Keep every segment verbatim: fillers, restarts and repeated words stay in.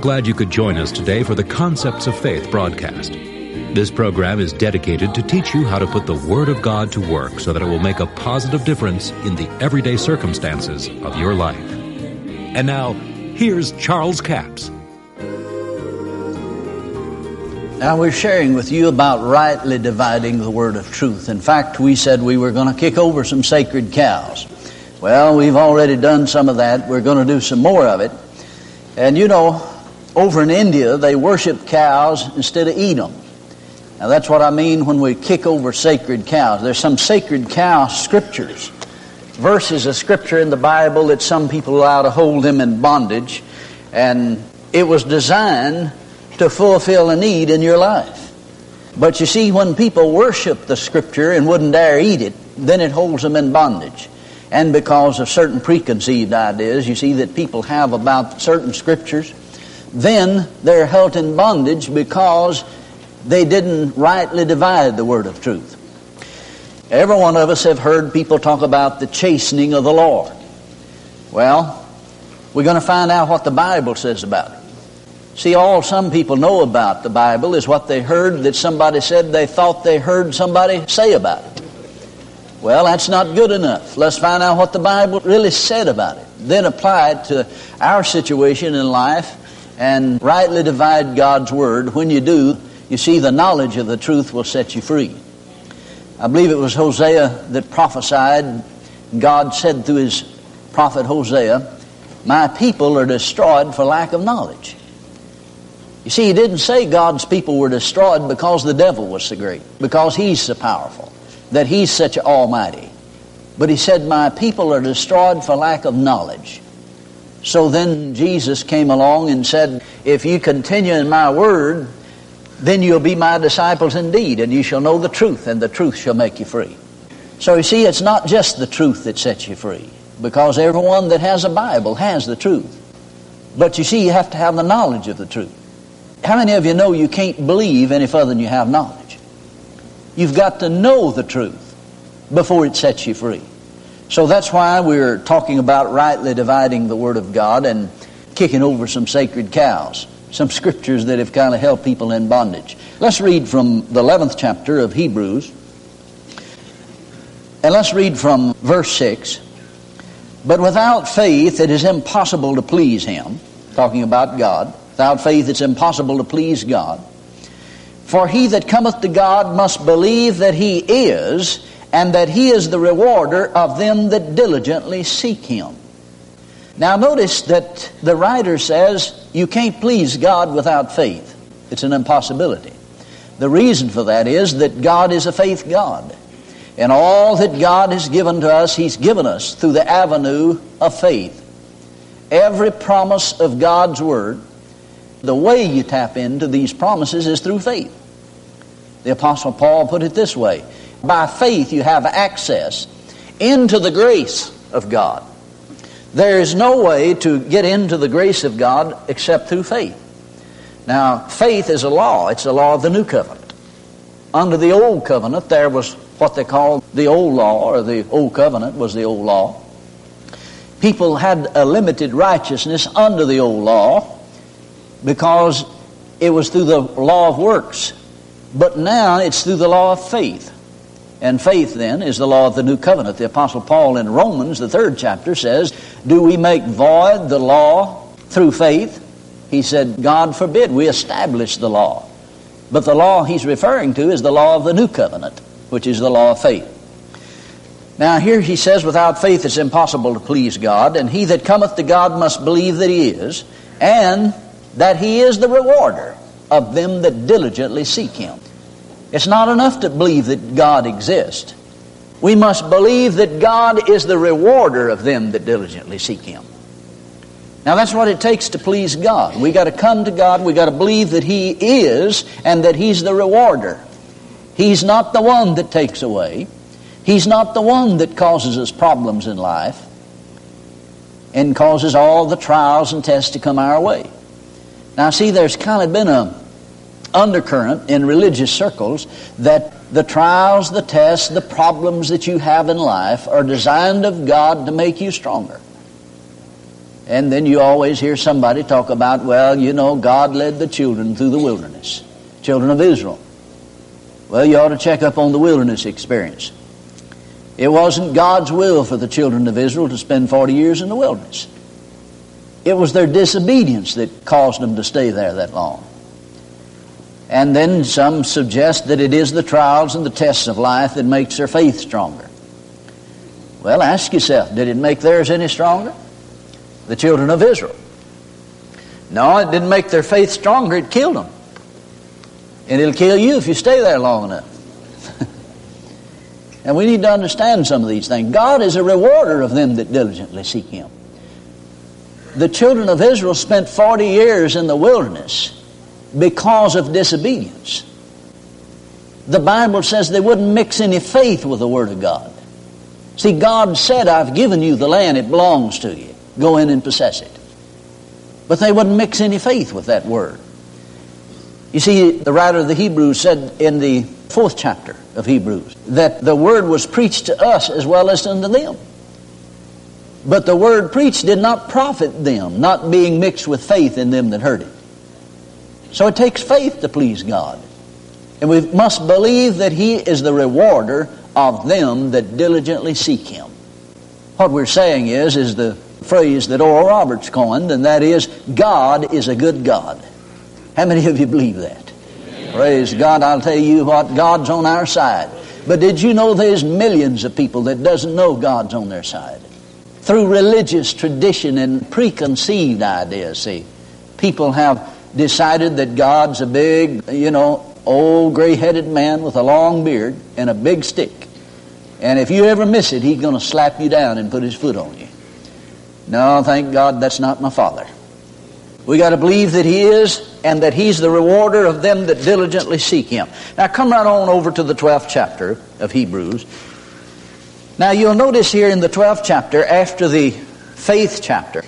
glad you could join us today for the Concepts of Faith broadcast. This program is dedicated to teach you how to put the Word of God to work so that it will make a positive difference in the everyday circumstances of your life. And now, here's Charles Capps. Now, we're sharing with you about rightly dividing the word of truth. In fact, we said we were going to kick over some sacred cows. Well, we've already done some of that. We're going to do some more of it. And you know, over in India, they worship cows instead of eat them. Now, that's what I mean when we kick over sacred cows. There's some sacred cow scriptures, verses of scripture in the Bible that some people allow to hold them in bondage. And it was designed to fulfill a need in your life. But you see, when people worship the scripture and wouldn't dare eat it, then it holds them in bondage. And because of certain preconceived ideas, you see, that people have about certain scriptures, then they're held in bondage because they didn't rightly divide the word of truth. Every one of us have heard people talk about the chastening of the Lord. Well, we're going to find out what the Bible says about it. See, all some people know about the Bible is what they heard that somebody said they thought they heard somebody say about it. Well, that's not good enough. Let's find out what the Bible really said about it. Then apply it to our situation in life and rightly divide God's Word. When you do, you see, the knowledge of the truth will set you free. I believe it was Hosea that prophesied. God said through his prophet Hosea, "My people are destroyed for lack of knowledge." You see, he didn't say God's people were destroyed because the devil was so great, because he's so powerful, that he's such almighty. But he said, "My people are destroyed for lack of knowledge." So then Jesus came along and said, "If you continue in my word, then you'll be my disciples indeed, and you shall know the truth, and the truth shall make you free." So you see, it's not just the truth that sets you free, because everyone that has a Bible has the truth. But you see, you have to have the knowledge of the truth. How many of you know you can't believe any further than you have knowledge? You've got to know the truth before it sets you free. So that's why we're talking about rightly dividing the Word of God and kicking over some sacred cows, some scriptures that have kind of held people in bondage. Let's read from the eleventh chapter of Hebrews. And let's read from verse six. "But without faith it is impossible to please him." Talking about God. Without faith it's impossible to please God. "For he that cometh to God must believe that he is, and that he is the rewarder of them that diligently seek him." Now notice that the writer says you can't please God without faith. It's an impossibility. The reason for that is that God is a faith God. And all that God has given to us, he's given us through the avenue of faith. Every promise of God's word, the way you tap into these promises is through faith. The Apostle Paul put it this way: by faith you have access into the grace of God. There is no way to get into the grace of God except through faith. Now, faith is a law. It's a law of the new covenant. Under the old covenant, there was what they called the old law, or the old covenant was the old law. People had a limited righteousness under the old law because it was through the law of works. But now it's through the law of faith. And faith, then, is the law of the new covenant. The Apostle Paul in Romans, the third chapter, says, "Do we make void the law through faith?" He said, "God forbid, we establish the law." But the law he's referring to is the law of the new covenant, which is the law of faith. Now here he says, "Without faith it's impossible to please God, and he that cometh to God must believe that he is, and that he is the rewarder of them that diligently seek him." It's not enough to believe that God exists. We must believe that God is the rewarder of them that diligently seek him. Now that's what it takes to please God. We got to come to God. We got to believe that he is, and that he's the rewarder. He's not the one that takes away. He's not the one that causes us problems in life and causes all the trials and tests to come our way. Now see, there's kind of been a undercurrent in religious circles that the trials, the tests, the problems that you have in life are designed of God to make you stronger. And then you always hear somebody talk about, well, you know, God led the children through the wilderness, children of Israel. Well, you ought to check up on the wilderness experience. It wasn't God's will for the children of Israel to spend forty years in the wilderness. It was their disobedience that caused them to stay there that long. And then some suggest that it is the trials and the tests of life that makes their faith stronger. Well, ask yourself, did it make theirs any stronger? The children of Israel. No, it didn't make their faith stronger, it killed them. And it'll kill you if you stay there long enough. And we need to understand some of these things. God is a rewarder of them that diligently seek Him. The children of Israel spent forty years in the wilderness because of disobedience. The Bible says they wouldn't mix any faith with the Word of God. See, God said, I've given you the land, it belongs to you. Go in and possess it. But they wouldn't mix any faith with that word. You see, the writer of the Hebrews said in the fourth chapter of Hebrews that the word was preached to us as well as unto them. But the word preached did not profit them, not being mixed with faith in them that heard it. So it takes faith to please God. And we must believe that He is the rewarder of them that diligently seek Him. What we're saying is, is the phrase that Oral Roberts coined, and that is, God is a good God. How many of you believe that? Amen. Praise God. I'll tell you what, God's on our side. But did you know there's millions of people that doesn't know God's on their side? Through religious tradition and preconceived ideas, see, people have decided that God's a big, you know, old gray-headed man with a long beard and a big stick. And if you ever miss it, He's going to slap you down and put His foot on you. No, thank God, that's not my Father. We got to believe that He is, and that He's the rewarder of them that diligently seek Him. Now come right on over to the twelfth chapter of Hebrews. Now you'll notice here in the twelfth chapter, after the faith chapter,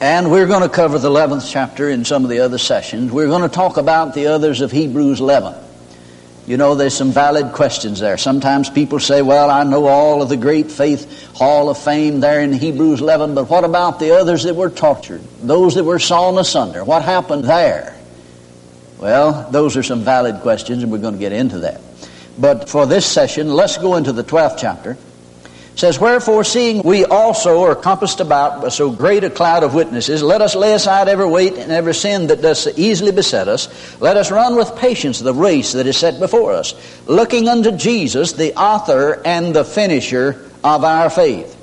and we're going to cover the eleventh chapter in some of the other sessions, we're going to talk about the others of Hebrews eleven. You know, there's some valid questions there. Sometimes people say, well, I know all of the great faith hall of fame there in Hebrews eleven, but what about the others that were tortured, those that were sawn asunder? What happened there? Well, those are some valid questions, and we're going to get into that. But for this session, let's go into the twelfth chapter. It says, wherefore, seeing we also are compassed about by so great a cloud of witnesses, let us lay aside every weight and every sin that does so easily beset us. Let us run with patience the race that is set before us, looking unto Jesus, the author and the finisher of our faith.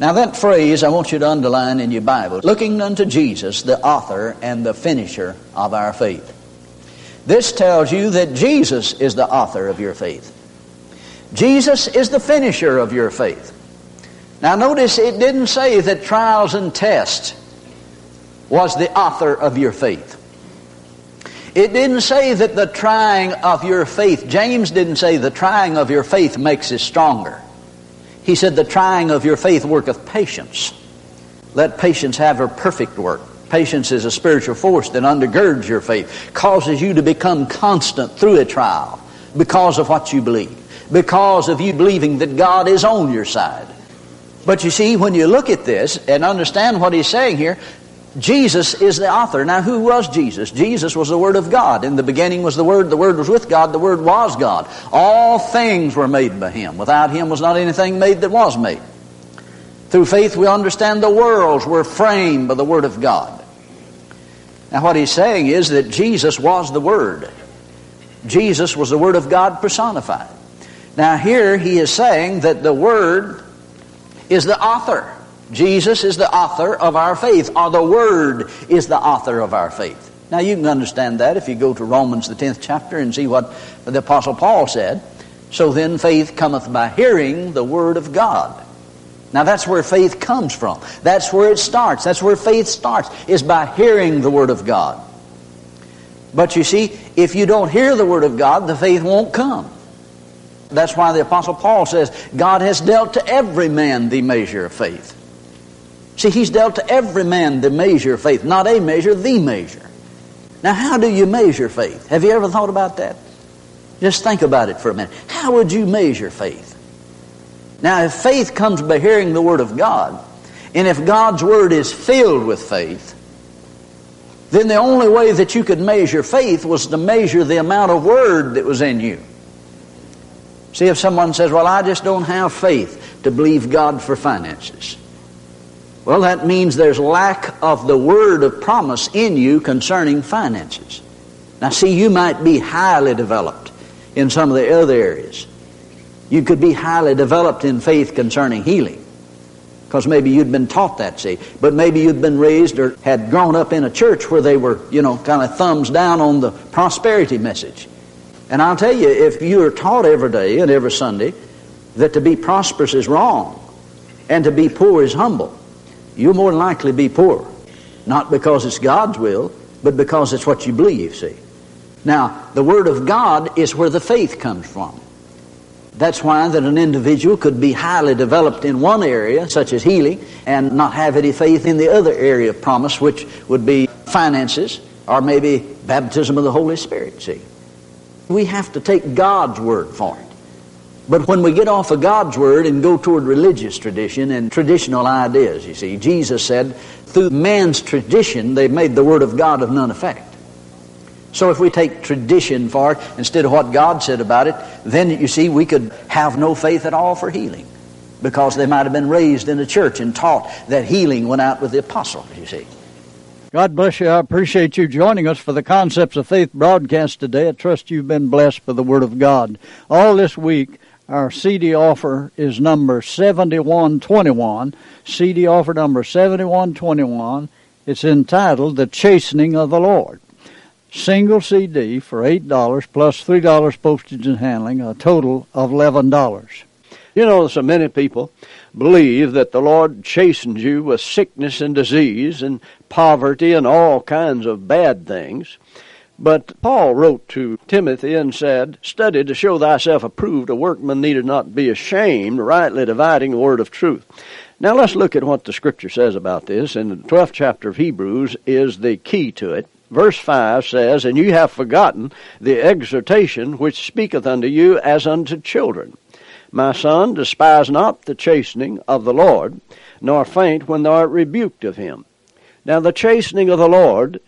Now that phrase I want you to underline in your Bible, looking unto Jesus, the author and the finisher of our faith. This tells you that Jesus is the author of your faith. Jesus is the finisher of your faith. Now notice it didn't say that trials and tests was the author of your faith. It didn't say that the trying of your faith, James didn't say the trying of your faith makes it stronger. He said the trying of your faith worketh patience. Let patience have her perfect work. Patience is a spiritual force that undergirds your faith, causes you to become constant through a trial because of what you believe. Because of you believing that God is on your side. But you see, when you look at this and understand what he's saying here, Jesus is the author. Now, who was Jesus? Jesus was the Word of God. In the beginning was the Word. The Word was with God. The Word was God. All things were made by Him. Without Him was not anything made that was made. Through faith we understand the worlds were framed by the Word of God. Now, what he's saying is that Jesus was the Word. Jesus was the Word of God personified. Now here he is saying that the Word is the author. Jesus is the author of our faith, or the Word is the author of our faith. Now you can understand that if you go to Romans the tenth chapter and see what the Apostle Paul said. So then faith cometh by hearing the Word of God. Now that's where faith comes from. That's where it starts. That's where faith starts, is by hearing the Word of God. But you see, if you don't hear the Word of God, the faith won't come. That's why the Apostle Paul says, God has dealt to every man the measure of faith. See, he's dealt to every man the measure of faith, not a measure, the measure. Now, how do you measure faith? Have you ever thought about that? Just think about it for a minute. How would you measure faith? Now, if faith comes by hearing the Word of God, And if God's Word is filled with faith, then the only way that you could measure faith was to measure the amount of Word that was in you. See, if someone says, well, I just don't have faith to believe God for finances. Well, that means there's lack of the word of promise in you concerning finances. Now, see, you might be highly developed in some of the other areas. You could be highly developed in faith concerning healing, because maybe you'd been taught that, see. But maybe you'd been raised or had grown up in a church where they were, you know, kind of thumbs down on the prosperity message. And I'll tell you, if you are taught every day and every Sunday that to be prosperous is wrong and to be poor is humble, you'll more than likely be poor. Not because it's God's will, but because it's what you believe, see. Now, the Word of God is where the faith comes from. That's why that an individual could be highly developed in one area, such as healing, and not have any faith in the other area of promise, which would be finances or maybe baptism of the Holy Spirit, see. We have to take God's Word for it. But when we get off of God's Word and go toward religious tradition and traditional ideas, you see, Jesus said, through man's tradition, they've made the Word of God of none effect. So if we take tradition for it instead of what God said about it, then, you see, we could have no faith at all for healing, because they might have been raised in a church and taught that healing went out with the apostles, you see. God bless you. I appreciate you joining us for the Concepts of Faith broadcast today. I trust you've been blessed by the Word of God. All this week, our C D offer is number seventy-one twenty-one. C D offer number seventy-one twenty-one. It's entitled The Chastening of the Lord. Single C D for eight dollars plus three dollars postage and handling, a total of eleven dollars. You know, so many people believe that the Lord chastens you with sickness and disease and poverty and all kinds of bad things. But Paul wrote to Timothy and said, study to show thyself approved, a workman needed not be ashamed, rightly dividing the word of truth. Now let's look at what the Scripture says about this. And the twelfth chapter of Hebrews is the key to it. Verse five says, and you have forgotten the exhortation which speaketh unto you as unto children. My son, despise not the chastening of the Lord, nor faint when thou art rebuked of him. Now, the chastening of the Lord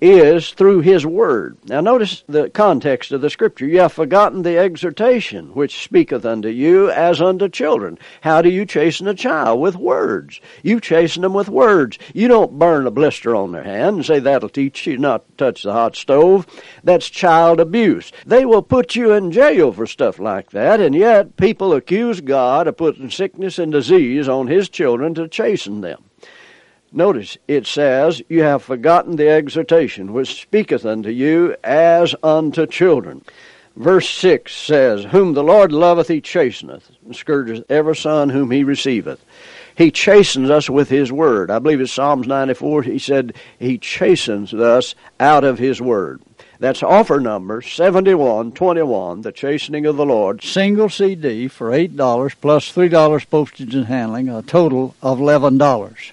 is through his word. Now, notice the context of the Scripture. You have forgotten the exhortation which speaketh unto you as unto children. How do you chasten a child? With words. You chasten them with words. You don't burn a blister on their hand and say, that'll teach you not to touch the hot stove. That's child abuse. They will put you in jail for stuff like that, and yet people accuse God of putting sickness and disease on his children to chasten them. Notice, it says, you have forgotten the exhortation which speaketh unto you as unto children. Verse six says, whom the Lord loveth he chasteneth, and scourgeth every son whom he receiveth. He chastens us with his word. I believe it's Psalms ninety-four. He said, he chastens us out of his word. That's offer number seventy-one twenty-one, The Chastening of the Lord. Single C D for eight dollars plus three dollars postage and handling, a total of eleven dollars.